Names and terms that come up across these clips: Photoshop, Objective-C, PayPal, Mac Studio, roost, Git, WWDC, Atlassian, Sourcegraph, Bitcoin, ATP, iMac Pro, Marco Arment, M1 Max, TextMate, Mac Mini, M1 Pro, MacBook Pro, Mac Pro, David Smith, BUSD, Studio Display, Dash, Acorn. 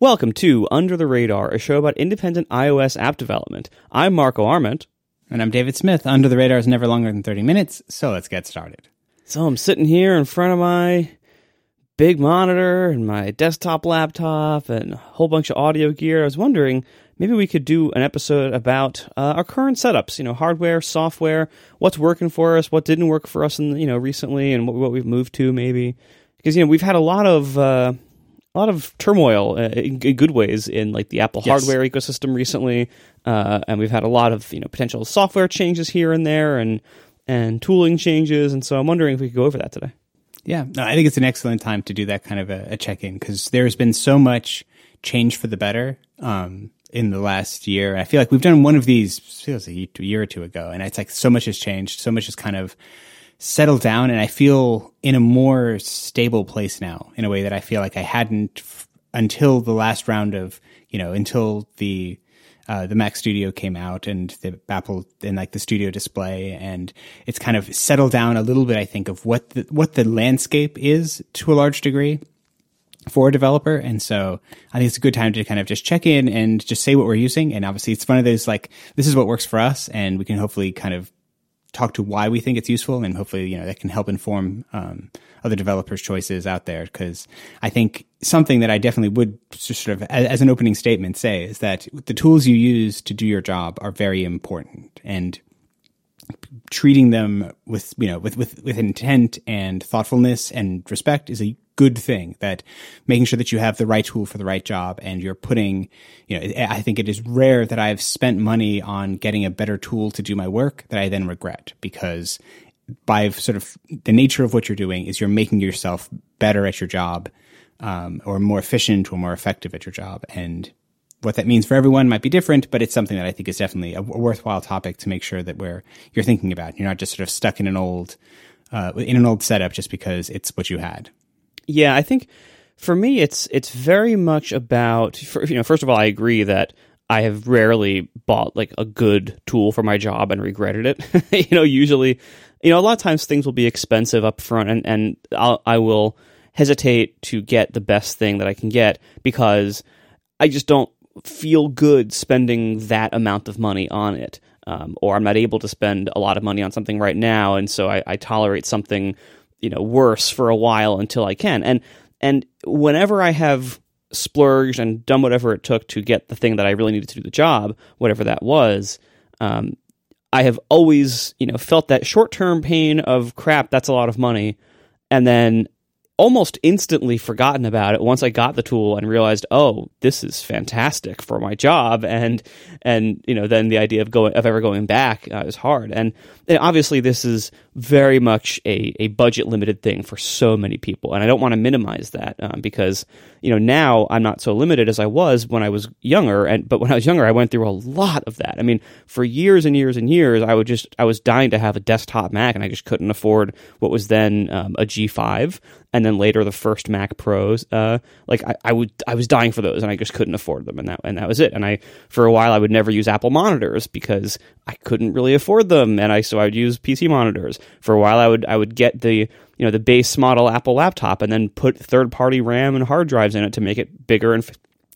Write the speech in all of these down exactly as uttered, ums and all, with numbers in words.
Welcome to Under the Radar, a show about independent iOS app development. I'm Marco Arment. And I'm David Smith. Under the Radar is never longer than thirty minutes, so let's get started. So I'm sitting here in front of my big monitor and my desktop laptop and a whole bunch of audio gear. I was wondering, maybe we could do an episode about uh, our current setups, you know, hardware, software, what's working for us, what didn't work for us in, you know, recently, and what, what we've moved to maybe. Because, you know, we've had a lot of... Uh, A lot of turmoil uh, in, in good ways in like the Apple yes. hardware ecosystem recently, uh, and we've had a lot of you know potential software changes here and there, and and tooling changes. And so I'm wondering if we could go over that today. Yeah, no, I think it's an excellent time to do that kind of a, a check-in because there has been so much change for the better um, in the last year. I feel like we've done one of these it was a year or two ago, and it's like so much has changed, so much has kind of settled down, and I feel in a more stable place now in a way that I feel like I hadn't f- until the last round of, you know, until the, uh, the Mac Studio came out and the Apple and like the Studio Display. And it's kind of settled down a little bit, I think, of what the, what the landscape is to a large degree for a developer. And so I think it's a good time to kind of just check in and just say what we're using. And obviously it's one of those, like, this is what works for us, and we can hopefully kind of talk to why we think it's useful, and hopefully, you know, that can help inform um, other developers' choices out there. Because I think something that I definitely would just sort of, as, as an opening statement, say is that the tools you use to do your job are very important, and treating them with, you know, with, with, with intent and thoughtfulness and respect is a good thing. That making sure that you have the right tool for the right job, and you're putting, you know, I think it is rare that I've spent money on getting a better tool to do my work that I then regret, because by sort of the nature of what you're doing is you're making yourself better at your job, um, or more efficient or more effective at your job. And what that means for everyone might be different, but it's something that I think is definitely a worthwhile topic to make sure that we're, you're thinking about. You're not just sort of stuck in an old, uh, in an old setup just because it's what you had. Yeah, I think for me, it's it's very much about, for, you know, first of all, I agree that I have rarely bought like a good tool for my job and regretted it. you know, usually, you know, a lot of times things will be expensive up front, and, and I'll, I will hesitate to get the best thing that I can get because I just don't feel good spending that amount of money on it. Um, or I'm not able to spend a lot of money on something right now, and so I, I tolerate something you know, worse for a while until I can. And and whenever I have splurged and done whatever it took to get the thing that I really needed to do the job, whatever that was, um, I have always, you know, felt that short-term pain of, crap, that's a lot of money, and then almost instantly forgotten about it once I got the tool and realized, oh, this is fantastic for my job. And, and you know, then the idea of going of ever going back uh, is hard. And, and obviously this is very much a, a budget-limited thing for so many people. And I don't want to minimize that um, because, you know, now I'm not so limited as I was when I was younger. And But when I was younger, I went through a lot of that. I mean, for years and years and years, I would just I was dying to have a desktop Mac, and I just couldn't afford what was then um, a G five. And then later the first Mac Pros, uh, like I, I would, I was dying for those, and I just couldn't afford them, and that, and that was it. And I, for a while, I would never use Apple monitors because I couldn't really afford them, and I so I would use P C monitors. For a while, I would, I would get the, you know, the base model Apple laptop, and then put third-party RAM and hard drives in it to make it bigger and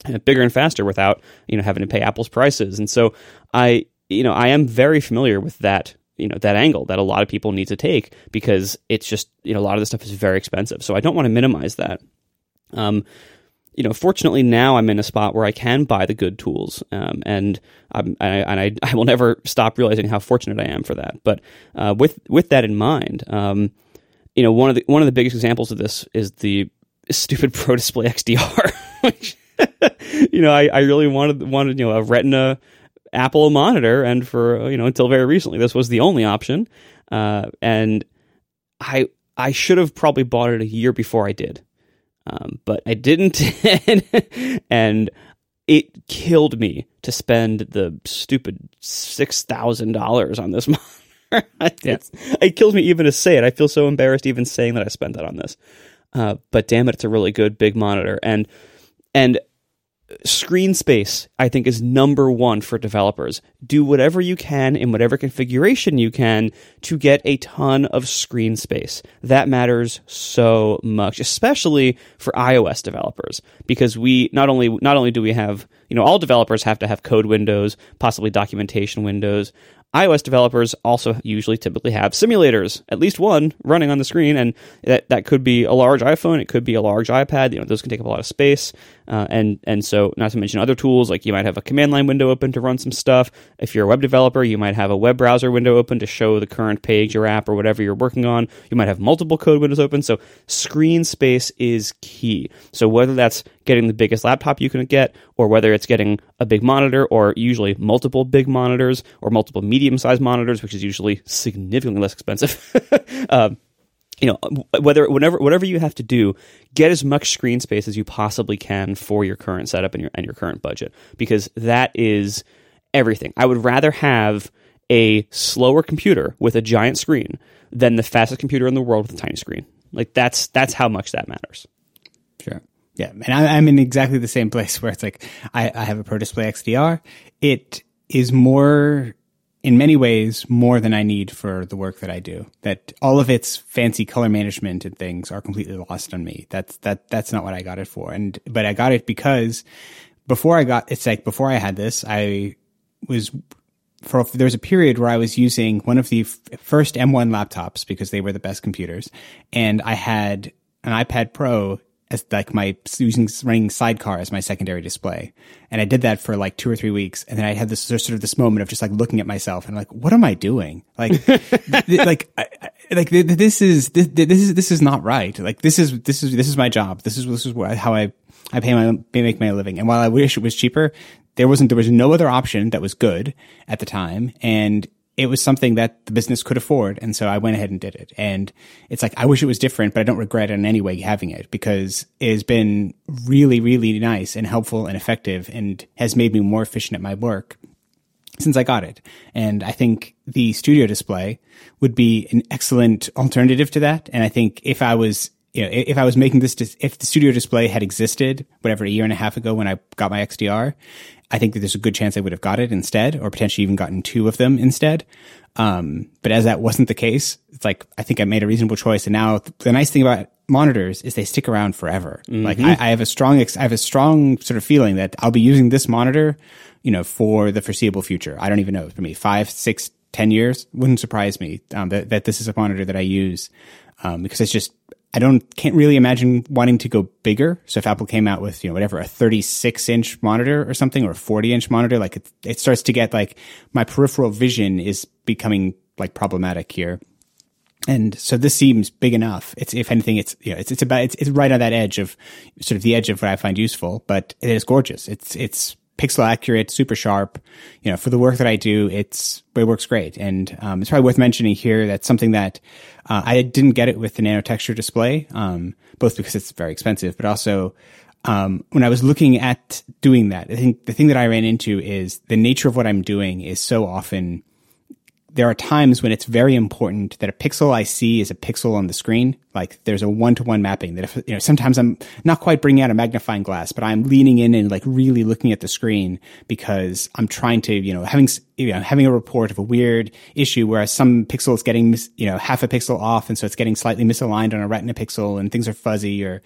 f- bigger and faster without, you know, having to pay Apple's prices. And so I, you know, I am very familiar with that. You know, that angle that a lot of people need to take, because it's just, you know, a lot of this stuff is very expensive. So I don't want to minimize that. Um, you know, fortunately now I'm in a spot where I can buy the good tools, um, and I'm, I, and I, I will never stop realizing how fortunate I am for that. But uh, with with that in mind, um, you know, one of the one of the biggest examples of this is the stupid Pro Display X D R. Which, you know, I, I really wanted wanted you know a Retina Apple monitor, and for, you know, until very recently this was the only option, uh and I I should have probably bought it a year before I did, um but I didn't. And it killed me to spend the stupid six thousand dollars on this monitor. It's, yeah. It kills me even to say it. I feel so embarrassed even saying that I spent that on this, uh but damn it, it's a really good big monitor. And and screen space, I think, is number one for developers. Do whatever you can in whatever configuration you can to get a ton of screen space. That matters so much, especially for iOS developers, because we not only not only do we have, you know, all developers have to have code windows, possibly documentation windows. iOS developers also usually typically have simulators, at least one running on the screen, and that, that could be a large iPhone, it could be a large iPad. You know, those can take up a lot of space, uh, and and so not to mention other tools, like you might have a command line window open to run some stuff. If you're a web developer, you might have a web browser window open to show the current page or app or whatever you're working on. You might have multiple code windows open, so screen space is key. So whether that's getting the biggest laptop you can get, or whether it's getting a big monitor, or usually multiple big monitors, or multiple medium-sized monitors, which is usually significantly less expensive. um, you know, whether whenever whatever you have to do, get as much screen space as you possibly can for your current setup and your and your current budget, because that is everything. I would rather have a slower computer with a giant screen than the fastest computer in the world with a tiny screen. Like that's that's how much that matters. Sure. Yeah, and I, I'm in exactly the same place where it's like, I, I have a Pro Display X D R. It is more, in many ways, more than I need for the work that I do. That all of its fancy color management and things are completely lost on me. That's that that's not what I got it for. And but I got it because before I got, it's like before I had this, I was, for there was a period where I was using one of the f- first M one laptops because they were the best computers, and I had an iPad Pro as like my using running Sidecar as my secondary display. And I did that for like two or three weeks. And then I had this sort of this moment of just like looking at myself and like, what am I doing? Like, th- like, I, I, like th- this is, th- this is, this is not right. Like this is, this is, this is my job. This is, this is where, how I, I pay my, make my living. And while I wish it was cheaper, there wasn't, there was no other option that was good at the time. And it was something that the business could afford. And so I went ahead and did it. And it's like, I wish it was different, but I don't regret in any way having it, because it has been really, really nice and helpful and effective and has made me more efficient at my work since I got it. And I think the Studio Display would be an excellent alternative to that. And I think if I was, you know, if I was making this, dis- if the Studio Display had existed, whatever, a year and a half ago when I got my X D R, I think that there's a good chance I would have got it instead, or potentially even gotten two of them instead. Um, but as that wasn't the case, it's like, I think I made a reasonable choice. And now the nice thing about monitors is they stick around forever. Mm-hmm. Like I, I have a strong, ex- I have a strong sort of feeling that I'll be using this monitor, you know, for the foreseeable future. I don't even know. For me, five, six, ten years wouldn't surprise me um, that, that this is a monitor that I use um, because it's just, I don't can't really imagine wanting to go bigger. So if Apple came out with, you know, whatever, a thirty-six inch monitor or something, or a forty inch monitor, like it, it starts to get like my peripheral vision is becoming like problematic here. And so this seems big enough. It's, if anything, it's, you know, it's, it's about, it's, it's right on that edge of sort of the edge of what I find useful, but it is gorgeous. It's, it's pixel accurate, super sharp. You know, for the work that I do, it's, it works great. And, um, it's probably worth mentioning here. That's something that, uh, I didn't get it with the nanotexture display, um, both because it's very expensive, but also, um, when I was looking at doing that, I think the thing that I ran into is the nature of what I'm doing is so often, there are times when it's very important that a pixel I see is a pixel on the screen. Like there's a one-to-one mapping that if, you know, sometimes I'm not quite bringing out a magnifying glass, but I'm leaning in and like really looking at the screen because I'm trying to, you know, having, you know, having a report of a weird issue where some pixel is getting, mis- you know, half a pixel off. And so it's getting slightly misaligned on a retina pixel and things are fuzzy or,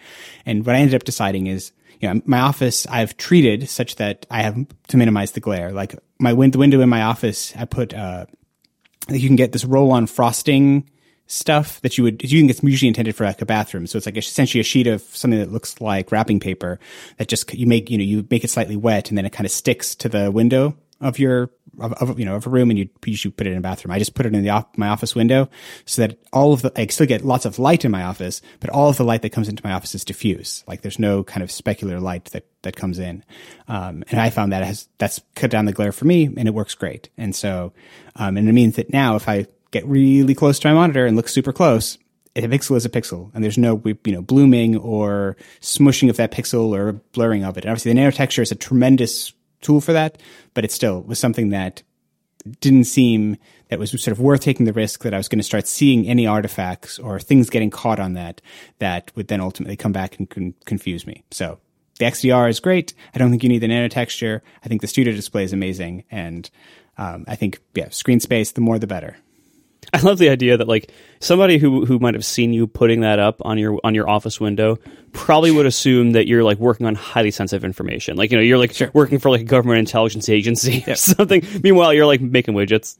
and what I ended up deciding is, you know, my office I've treated such that I have to minimize the glare. Like my win- the window in my office, I put, uh, you can get this roll-on frosting stuff that you would, you think it's usually intended for like a bathroom. So it's like essentially a sheet of something that looks like wrapping paper that just, you make, you know, you make it slightly wet and then it kind of sticks to the window of your, of, of you know, of a room, and you usually put it in a bathroom. I just put it in the off, my office window so that all of the, I still get lots of light in my office, but all of the light that comes into my office is diffuse. Like there's no kind of specular light that, that comes in. Um, and I found that has, that's cut down the glare for me and it works great. And so, um, and it means that now if I get really close to my monitor and look super close, a pixel is a pixel, and there's no, you know, blooming or smushing of that pixel or blurring of it. And obviously the nanotexture is a tremendous tool for that, but it still was something that didn't seem that was sort of worth taking the risk that I was going to start seeing any artifacts or things getting caught on that that would then ultimately come back and con- confuse me. So the X D R is great. I don't think you need the nano texture. I think the Studio Display is amazing. And um, I think, yeah, screen space, the more the better. I love the idea that like somebody who, who might have seen you putting that up on your on your office window probably would assume that you're like working on highly sensitive information. Like, you know, you're like sure. working for like a government intelligence agency yep. or something. Meanwhile, you're like making widgets.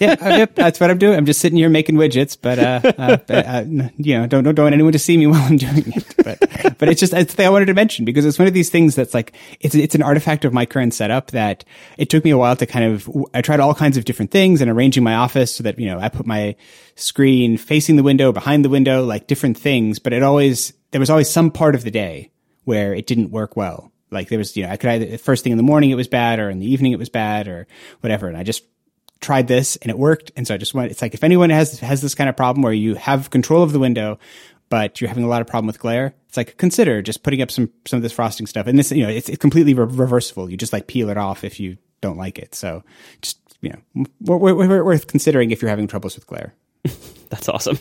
yeah, uh, yep, that's what I'm doing. I'm just sitting here making widgets, but, uh, uh, but uh, you know, don't, don't want anyone to see me while I'm doing it. But, but it's just it's the thing I wanted to mention because it's one of these things that's like it's it's an artifact of my current setup that it took me a while to kind of I tried all kinds of different things and arranging my office so that, you know, I put my screen facing the window, behind the window, like different things, but it always, there was always some part of the day where it didn't work well. Like there was, you know, I could either, first thing in the morning it was bad or in the evening it was bad or whatever. And I just tried this and it worked. And so I just went, it's like, if anyone has, has this kind of problem where you have control of the window, but you're having a lot of problem with glare, it's like, consider just putting up some, some of this frosting stuff. And this, you know, it's, it's completely re- reversible. You just like peel it off if you don't like it. So just, you know, we're, we're worth considering if you're having troubles with glare. That's awesome.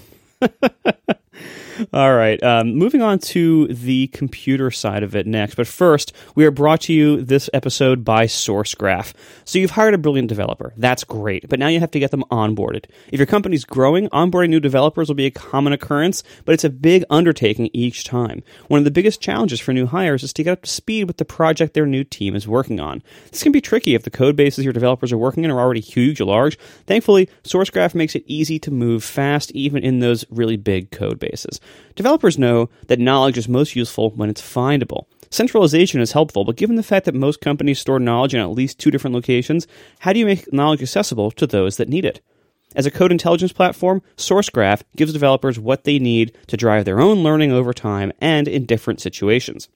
All right. Um, moving on to the computer side of it next. But first, we are brought to you this episode by Sourcegraph. So you've hired a brilliant developer. That's great. But now you have to get them onboarded. If your company's growing, onboarding new developers will be a common occurrence, but it's a big undertaking each time. One of the biggest challenges for new hires is to get up to speed with the project their new team is working on. This can be tricky if the code bases your developers are working in are already huge or large. Thankfully, Sourcegraph makes it easy to move fast, even in those really big code bases. Developers know that knowledge is most useful when it's findable. Centralization is helpful, but given the fact that most companies store knowledge in at least two different locations, how do you make knowledge accessible to those that need it? As a code intelligence platform, Sourcegraph gives developers what they need to drive their own learning over time and in different situations.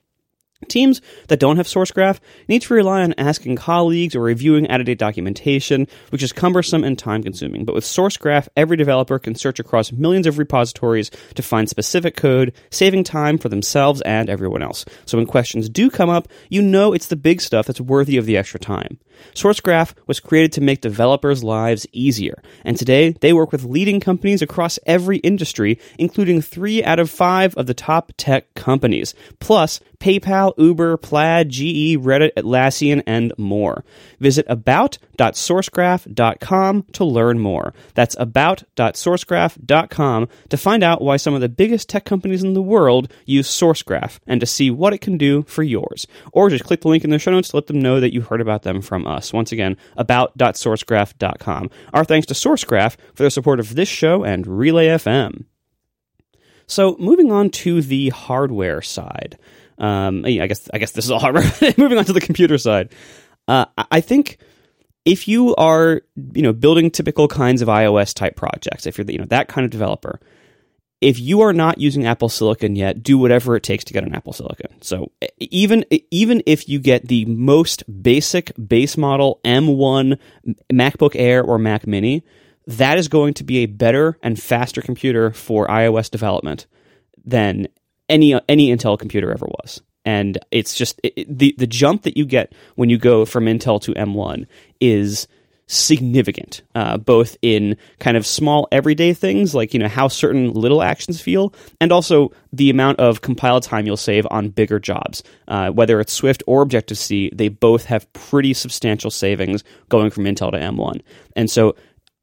Teams that don't have Sourcegraph need to rely on asking colleagues or reviewing out-of-date documentation, which is cumbersome and time-consuming. But with Sourcegraph, every developer can search across millions of repositories to find specific code, saving time for themselves and everyone else. So when questions do come up, you know it's the big stuff that's worthy of the extra time. Sourcegraph was created to make developers' lives easier, and today they work with leading companies across every industry, including three out of five of the top tech companies, plus PayPal, Uber, Plaid, G E, Reddit, Atlassian, and more. Visit about dot sourcegraph dot com to learn more. That's about dot sourcegraph dot com to find out why some of the biggest tech companies in the world use Sourcegraph and to see what it can do for yours. Or just click the link in the show notes to let them know that you heard about them from us. Once again, about dot sourcegraph dot com. Our thanks to Sourcegraph for their support of this show and Relay F M. So moving on to the hardware side. Um, I guess I guess this is all hardware. Moving on to the computer side, uh, I think if you are you know building typical kinds of iOS type projects, if you're you know that kind of developer, if you are not using Apple Silicon yet, do whatever it takes to get an Apple Silicon. So even even if you get the most basic base model M one MacBook Air or Mac Mini, that is going to be a better and faster computer for iOS development than any any Intel computer ever was. And it's just it, the the jump that you get when you go from Intel to M one is significant, uh, both in kind of small everyday things like you know how certain little actions feel, and also the amount of compile time you'll save on bigger jobs. Uh, whether it's Swift or Objective-C, they both have pretty substantial savings going from Intel to M one. And so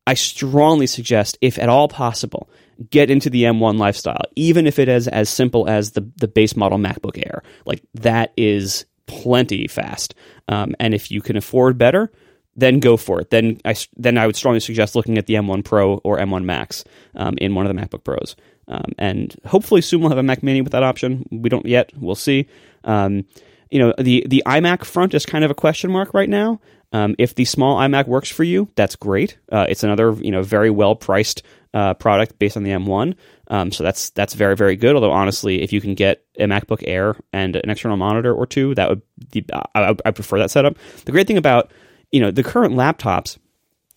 I strongly suggest, if at all possible, get into the M one lifestyle, even if it is as simple as the, the base model MacBook Air. Like, that is plenty fast. Um, and if you can afford better, then go for it. Then I, then I would strongly suggest looking at the M one Pro or M one Max um, in one of the MacBook Pros. Um, and hopefully soon we'll have a Mac Mini with that option. We don't yet. We'll see. Um, you know, the, the iMac front is kind of a question mark right now. Um, if the small iMac works for you, that's great. Uh, it's another, you know, very well-priced uh, product based on the M one. Um, so that's that's very, very good. Although, honestly, if you can get a MacBook Air and an external monitor or two, that would be, I, I prefer that setup. The great thing about, you know, the current laptops,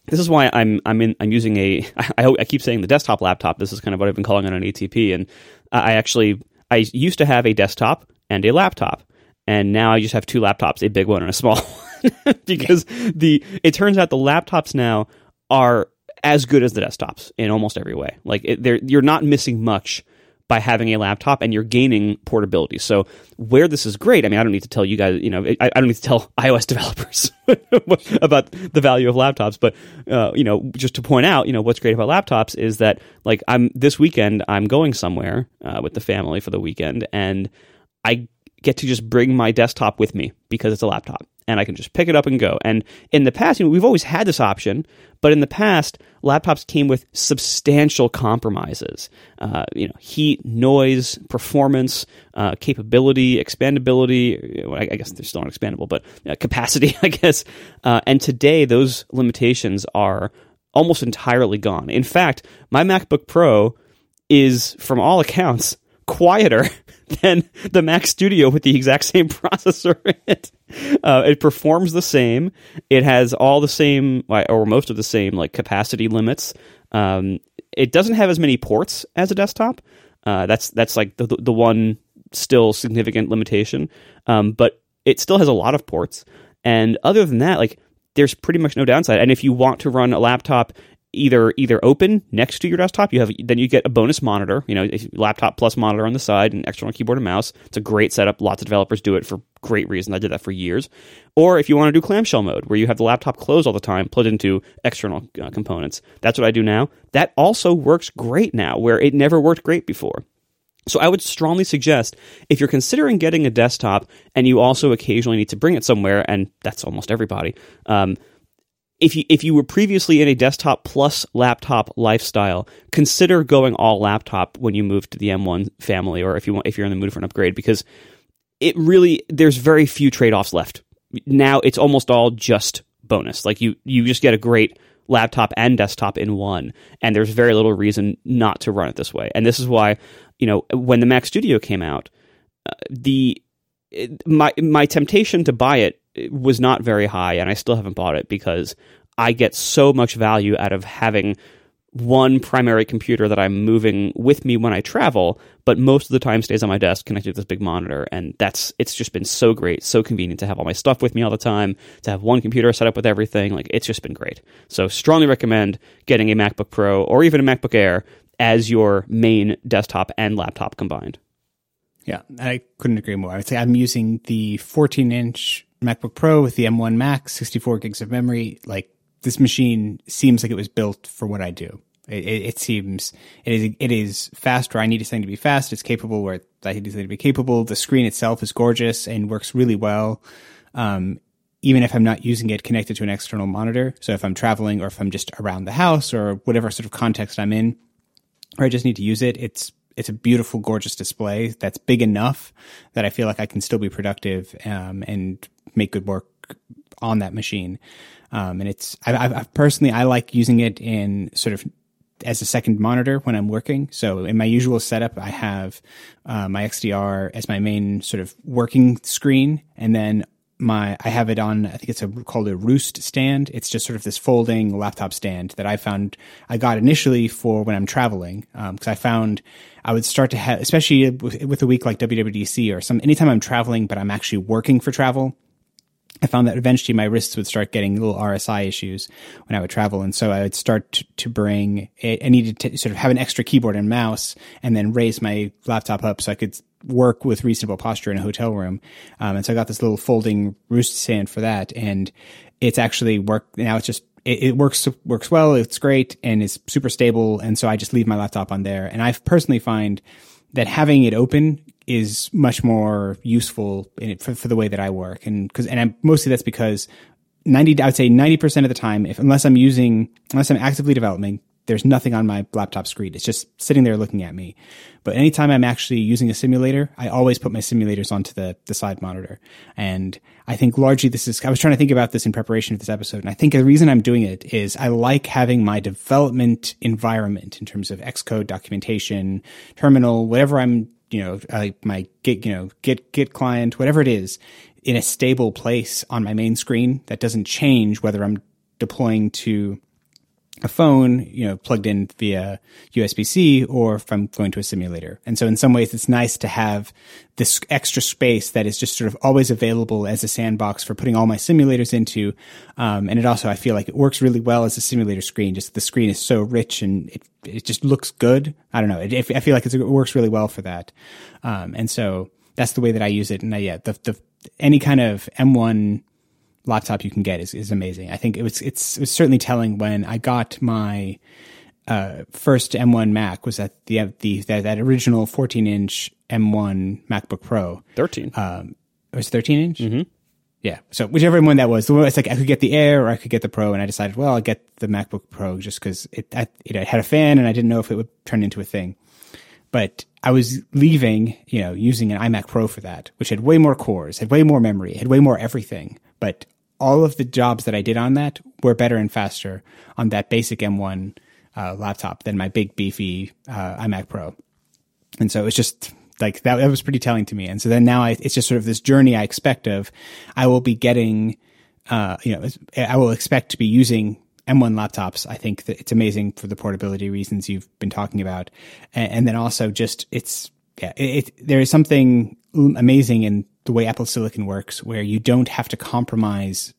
this is why I'm I'm in I'm using a I, I keep saying the desktop laptop. This is kind of what I've been calling it on A T P. And I actually I used to have a desktop and a laptop, and now I just have two laptops, a big one and a small one. because the it turns out the laptops now are as good as the desktops in almost every way. Like, it, you're not missing much by having a laptop, and you're gaining portability. So where this is great, I mean, I don't need to tell you guys, you know, I, I don't need to tell iOS developers about the value of laptops, but, uh, you know, just to point out, you know, what's great about laptops is that, like, I'm this weekend, I'm going somewhere uh, with the family for the weekend, and I get to just bring my desktop with me because it's a laptop. And I can just pick it up and go. And in the past, you know, we've always had this option, but in the past, laptops came with substantial compromises. Uh, you know, heat, noise, performance, uh, capability, expandability. Well, I guess they're still not expandable, but uh, capacity, I guess. Uh, and today, those limitations are almost entirely gone. In fact, my MacBook Pro is, from all accounts, quieter than the Mac Studio with the exact same processor in it. Uh, it performs the same. It has all the same, or most of the same, like, capacity limits. Um, it doesn't have as many ports as a desktop. Uh, that's that's like the the one still significant limitation. Um, but it still has a lot of ports. And other than that, like, there's pretty much no downside. And if you want to run a laptop Either either open next to your desktop, you have then you get a bonus monitor, you know, laptop plus monitor on the side, and external keyboard and mouse. It's a great setup. Lots of developers do it for great reasons. I did that for years. Or if you want to do clamshell mode, where you have the laptop closed all the time, plugged into external uh, components. That's what I do now. That also works great now, where it never worked great before. So I would strongly suggest, if you're considering getting a desktop and you also occasionally need to bring it somewhere, and that's almost everybody, um, If you if you were previously in a desktop plus laptop lifestyle, consider going all laptop when you move to the M one family, or if you want, if you're in the mood for an upgrade, because it really, there's very few trade-offs left. Now it's almost all just bonus. Like, you you just get a great laptop and desktop in one, and there's very little reason not to run it this way. And this is why, you know, when the Mac Studio came out, uh, the my my temptation to buy it was not very high, and I still haven't bought it, because I get so much value out of having one primary computer that I'm moving with me when I travel, but most of the time stays on my desk connected to this big monitor. And that's, it's just been so great, so convenient to have all my stuff with me all the time, to have one computer set up with everything. Like, it's just been great. So strongly recommend getting a MacBook Pro or even a MacBook Air as your main desktop and laptop combined. Yeah, I couldn't agree more. I would say I'm using the fourteen inch MacBook Pro with the M one Max, sixty-four gigs of memory. Like, this machine seems like it was built for what I do. It, it, it seems it is it is fast where I need something to be fast. It's capable where I need something to be capable. The screen itself is gorgeous and works really well, um, even if I'm not using it connected to an external monitor. So if I'm traveling, or if I'm just around the house, or whatever sort of context I'm in, or I just need to use it, it's It's a beautiful, gorgeous display that's big enough that I feel like I can still be productive um, and make good work on that machine. Um, and it's, I, I personally, I like using it in sort of as a second monitor when I'm working. So in my usual setup, I have uh, my X D R as my main sort of working screen, and then My, I have it on, I think it's a, called a roost stand. It's just sort of this folding laptop stand that I found, I got initially for when I'm traveling. Um, cause I found I would start to have, especially with, with a week like W W D C or some, anytime I'm traveling, but I'm actually working for travel, I found that eventually my wrists would start getting little R S I issues when I would travel. And so I would start to, to bring it. I needed to sort of have an extra keyboard and mouse, and then raise my laptop up so I could work with reasonable posture in a hotel room. Um, and so I got this little folding roost stand for that. And it's actually worked. Now it's just, it, it works, works well. It's great, and it's super stable. And so I just leave my laptop on there. And I personally find that having it open is much more useful in it for, for the way that I work. And cause, and I'm mostly that's because ninety, I would say ninety percent of the time, if, unless I'm using, unless I'm actively developing, there's nothing on my laptop screen. It's just sitting there looking at me. But anytime I'm actually using a simulator, I always put my simulators onto the, the side monitor. And I think largely this is, I was trying to think about this in preparation for this episode, and I think the reason I'm doing it is I like having my development environment in terms of Xcode, documentation, terminal, whatever I'm, you know, uh, my Git, you know, Git, Git client, whatever it is, in a stable place on my main screen that doesn't change whether I'm deploying to a phone, you know, plugged in via U S B C, or if I'm going to a simulator. And so in some ways, it's nice to have this extra space that is just sort of always available as a sandbox for putting all my simulators into. Um, and it also, I feel like it works really well as a simulator screen. Just the screen is so rich and it, it just looks good. I don't know. It, it, I feel like it's, it works really well for that. Um, and so that's the way that I use it. And I, yeah, the, the, any kind of M one laptop you can get is, is amazing. I think it was, it's, it was certainly telling when I got my, uh, first M one Mac was at the, the, that, that original fourteen inch M one MacBook Pro. thirteen Um, it was thirteen inch Mm-hmm. Yeah. So whichever one that was, the one it's like I could get the Air or I could get the Pro, and I decided, well, I'll get the MacBook Pro just because it, I, it had a fan and I didn't know if it would turn into a thing. But I was leaving, you know, using an iMac Pro for that, which had way more cores, had way more memory, had way more everything. But all of the jobs that I did on that were better and faster on that basic M one uh, laptop than my big, beefy uh, iMac Pro. And so it was just like that, that was pretty telling to me. And so then now I, it's just sort of this journey I expect of I will be getting, uh, you know, I will expect to be using M one laptops. I think that it's amazing for the portability reasons you've been talking about. And, and then also just it's, yeah, it, it, there is something amazing in the way Apple Silicon works where you don't have to compromise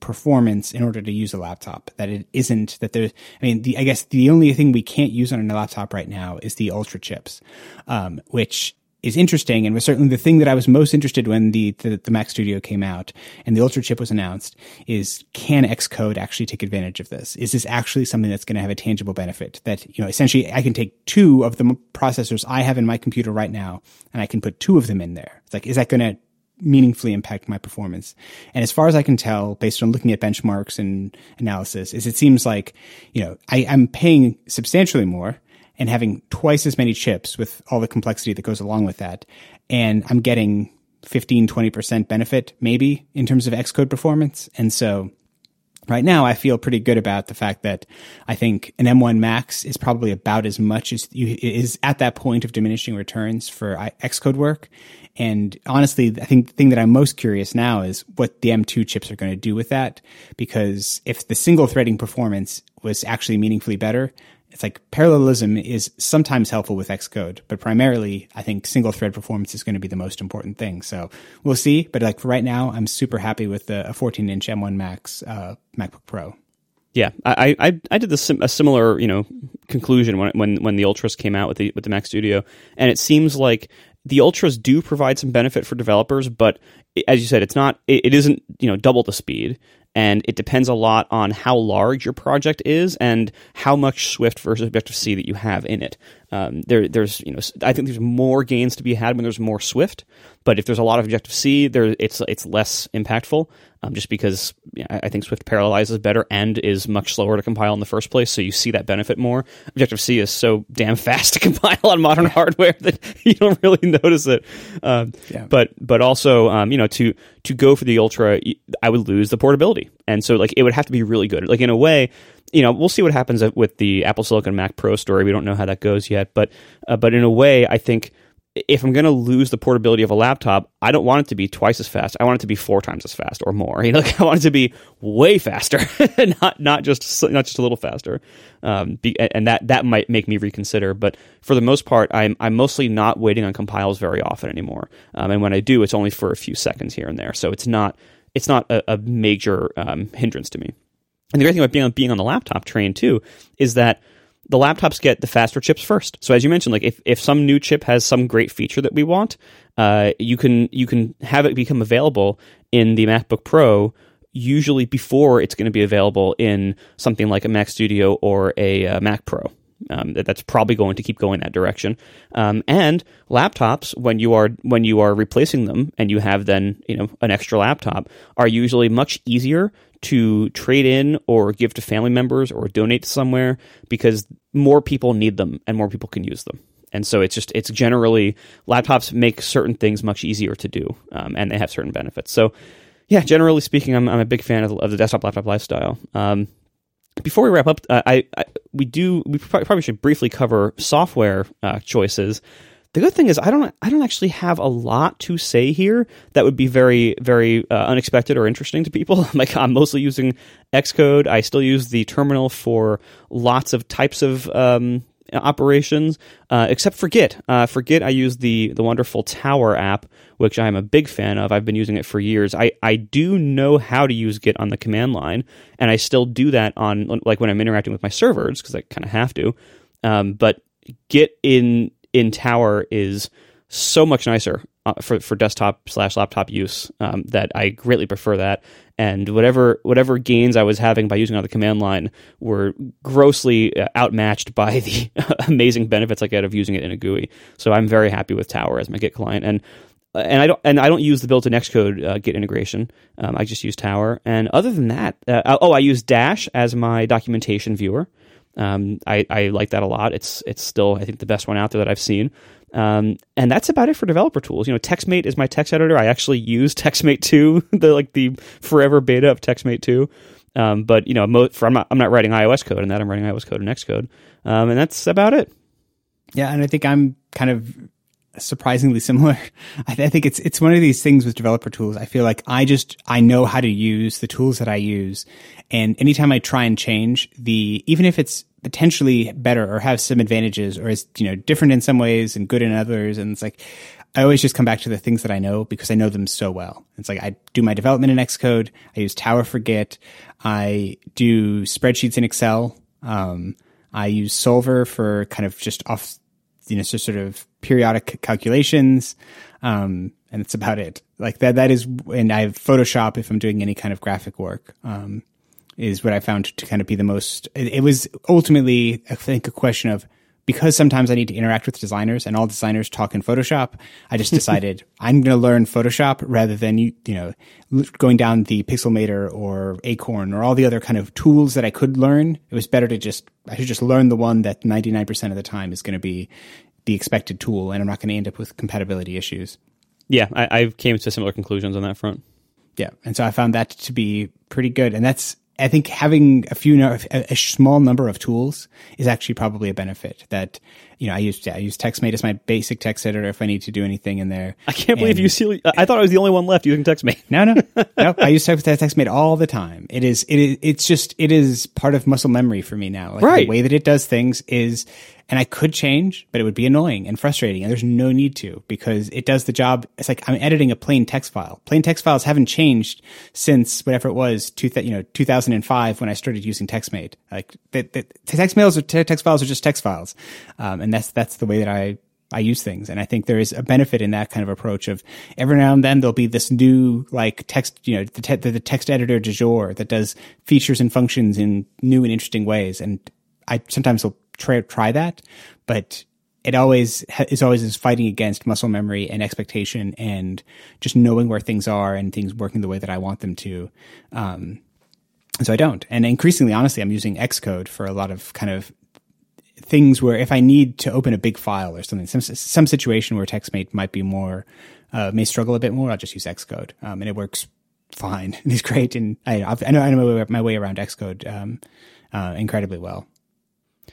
performance in order to use a laptop. That it isn't that there's, I mean, the, I guess the only thing we can't use on a laptop right now is the Ultra chips, um, which is interesting and was certainly the thing that I was most interested when the, the, the Mac Studio came out and the Ultra chip was announced is, can Xcode actually take advantage of this? Is this actually something that's going to have a tangible benefit that, you know, essentially I can take two of the processors I have in my computer right now and I can put two of them in there. It's like, is that going to meaningfully impact my performance? And as far as I can tell, based on looking at benchmarks and analysis, is it seems like, you know, I, I'm paying substantially more and having twice as many chips with all the complexity that goes along with that. And I'm getting fifteen, twenty percent benefit maybe in terms of Xcode performance. And so right now I feel pretty good about the fact that I think an M one Max is probably about as much as you is at that point of diminishing returns for Xcode work. And honestly, I think the thing that I'm most curious now is what the M two chips are going to do with that. Because if the single threading performance was actually meaningfully better, it's like parallelism is sometimes helpful with Xcode, but primarily I think single thread performance is going to be the most important thing. So we'll see. But like for right now, I'm super happy with the, a fourteen inch M one Max uh, MacBook Pro. Yeah, I I, I did the sim- a similar you know conclusion when when when the Ultras came out with the with the Mac Studio, and it seems like the Ultras do provide some benefit for developers, but as you said, it's not it, it isn't you know double the speed. And it depends a lot on how large your project is and how much Swift versus Objective-C that you have in it. Um, there, there's, you know, I think there's more gains to be had when there's more Swift, but if there's a lot of Objective-C, there it's it's less impactful, um, just because you know, I think Swift parallelizes better and is much slower to compile in the first place, so you see that benefit more. Objective-C is so damn fast to compile on modern hardware that you don't really notice it. Um, yeah. But but also, um, you know, to to go for the Ultra, I would lose the portability, and so like it would have to be really good. Like in a way. You know, we'll see what happens with the Apple Silicon Mac Pro story. We don't know how that goes yet, but uh, but in a way, I think if I'm going to lose the portability of a laptop, I don't want it to be twice as fast. I want it to be four times as fast or more. You know, like I want it to be way faster, not not just not just a little faster. Um, be, and that that might make me reconsider. But for the most part, I'm I'm mostly not waiting on compiles very often anymore. Um, and when I do, it's only for a few seconds here and there. So it's not it's not a, a major um, hindrance to me. And the great thing about being on, being on the laptop train, too, is that the laptops get the faster chips first. So as you mentioned, like if, if some new chip has some great feature that we want, uh, you can you can have it become available in the MacBook Pro usually before it's going to be available in something like a Mac Studio or a uh, Mac Pro. Um, that's probably going to keep going that direction. Um, and laptops, when you are when you are replacing them, and you have then you know an extra laptop, are usually much easier to trade in or give to family members or donate to somewhere because more people need them and more people can use them. And so it's just it's generally laptops make certain things much easier to do, um, and they have certain benefits. So yeah, generally speaking, I'm I'm a big fan of the, of the desktop laptop lifestyle. Um, Before we wrap up, uh, I, I we do we probably should briefly cover software uh, choices. The good thing is I don't I don't actually have a lot to say here that would be very, very uh, unexpected or interesting to people. Like, I'm mostly using Xcode. I still use the terminal for lots of types of um, operations, uh, except for Git. Uh, for Git, I use the the wonderful Tower app, which I'm a big fan of. I've been using it for years. I, I do know how to use Git on the command line, and I still do that on, like, when I'm interacting with my servers, because I kind of have to. Um, but Git in... in Tower is so much nicer uh, for, for desktop slash laptop use um, that I greatly prefer that. And whatever whatever gains I was having by using it on the command line were grossly uh, outmatched by the amazing benefits I get of using it in a G U I. So I'm very happy with Tower as my Git client. And and I don't and I don't use the built-in Xcode uh, Git integration. Um, I just use Tower. And other than that, uh, oh, I use Dash as my documentation viewer. Um, I, I like that a lot. It's it's still, I think, the best one out there that I've seen. Um, and that's about it for developer tools. You know, TextMate is my text editor. I actually use TextMate two, the like the forever beta of TextMate two. Um, but you know, mo- for, I'm not I'm not writing iOS code in that. I'm writing iOS code in Xcode, um, and that's about it. Yeah, and I think I'm kind of surprisingly similar. I, th- I think it's it's one of these things with developer tools. I feel like I just I know how to use the tools that I use. And anytime I try and change the, even if it's potentially better or has some advantages or is, you know, different in some ways and good in others. And it's like, I always just come back to the things that I know because I know them so well. It's like I do my development in Xcode. I use Tower for Git. I do spreadsheets in Excel. Um, I use Solver for kind of just off, you know, just sort of periodic calculations. Um, and that's about it. Like that, that is, and I have Photoshop if I'm doing any kind of graphic work. Um, is what I found to kind of be the most, it was ultimately, I think, a question of, because sometimes I need to interact with designers and all designers talk in Photoshop, I just decided I'm going to learn Photoshop rather than, you you know, going down the Pixelmator or Acorn or all the other kind of tools that I could learn. It was better to just, I should just learn the one that ninety-nine percent of the time is going to be the expected tool and I'm not going to end up with compatibility issues. Yeah, I, I came to similar conclusions on that front. Yeah, and so I found that to be pretty good. And that's, I think having a few, a small number of tools is actually probably a benefit that, you know, I use, I use TextMate as my basic text editor if I need to do anything in there. I can't and, believe you see, I thought I was the only one left using TextMate. No, no, no. I use TextMate all the time. It is, it is, it's just, it is part of muscle memory for me now. Like right. The way that it does things is, and I could change, but it would be annoying and frustrating. And there's no need to because it does the job. It's like I'm editing a plain text file. Plain text files haven't changed since whatever it was, two, you know, two thousand five when I started using TextMate. Like the, the text mails or text files are just text files, um, and that's that's the way that I I use things. And I think there is a benefit in that kind of approach of every now and then there'll be this new like text, you know, the, te- the text editor du jour that does features and functions in new and interesting ways. And I sometimes will Try, try that, but it always is always is fighting against muscle memory and expectation and just knowing where things are and things working the way that I want them to. Um, so I don't. And increasingly, honestly, I'm using Xcode for a lot of kind of things where if I need to open a big file or something, some some situation where TextMate might be more, uh, may struggle a bit more, I'll just use Xcode. Um, and it works fine. It's great. And I, I know I know my way around Xcode um, uh, incredibly well.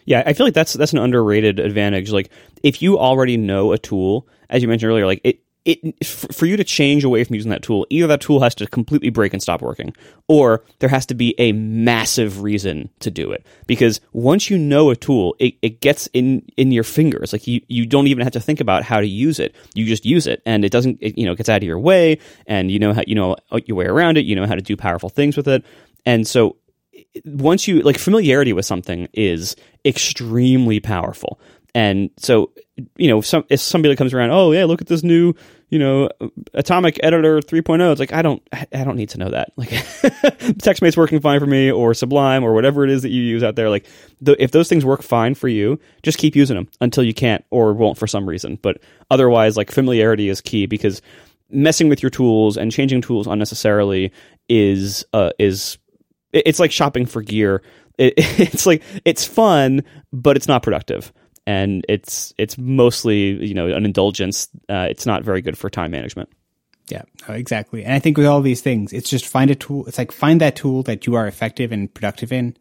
Yeah, I feel like that's that's an underrated advantage. Like, if you already know a tool, as you mentioned earlier, like it, it for you to change away from using that tool, either that tool has to completely break and stop working, or there has to be a massive reason to do it. Because once you know a tool, it, it gets in, in your fingers. Like, you, you don't even have to think about how to use it. You just use it, and it doesn't. It, you know, gets out of your way, and you know how you know your way around it. You know how to do powerful things with it, and so. Once you like familiarity with something is extremely powerful. And so, you know, some, if somebody comes around, oh yeah, look at this new, you know, Atomic Editor three point oh. It's like, I don't, I don't need to know that. Like TextMate's working fine for me or Sublime or whatever it is that you use out there. Like th- if those things work fine for you, just keep using them until you can't or won't for some reason. But otherwise, like familiarity is key because messing with your tools and changing tools unnecessarily is, uh, is, it's like shopping for gear. It, it's like it's fun, but it's not productive, and it's it's mostly you know an indulgence. Uh, it's not very good for time management. Yeah, exactly. And I think with all these things, it's just find a tool. It's like find that tool that you are effective and productive in,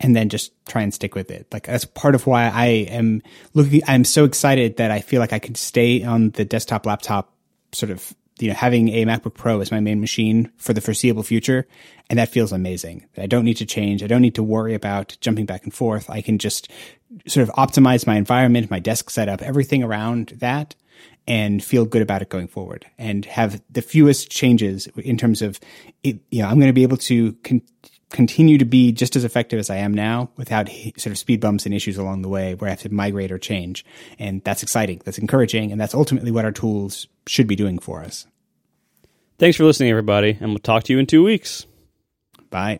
and then just try and stick with it. Like, that's part of why I am looking, I'm so excited that I feel like I could stay on the desktop laptop sort of, you know, having a MacBook Pro as my main machine for the foreseeable future. And that feels amazing. I don't need to change. I don't need to worry about jumping back and forth. I can just sort of optimize my environment, my desk setup, everything around that, and feel good about it going forward and have the fewest changes in terms of it. You know, I'm going to be able to con- continue to be just as effective as I am now without sort of speed bumps and issues along the way where I have to migrate or change. And that's exciting. That's encouraging. And that's ultimately what our tools should be doing for us. Thanks for listening, everybody. And we'll talk to you in two weeks. Bye.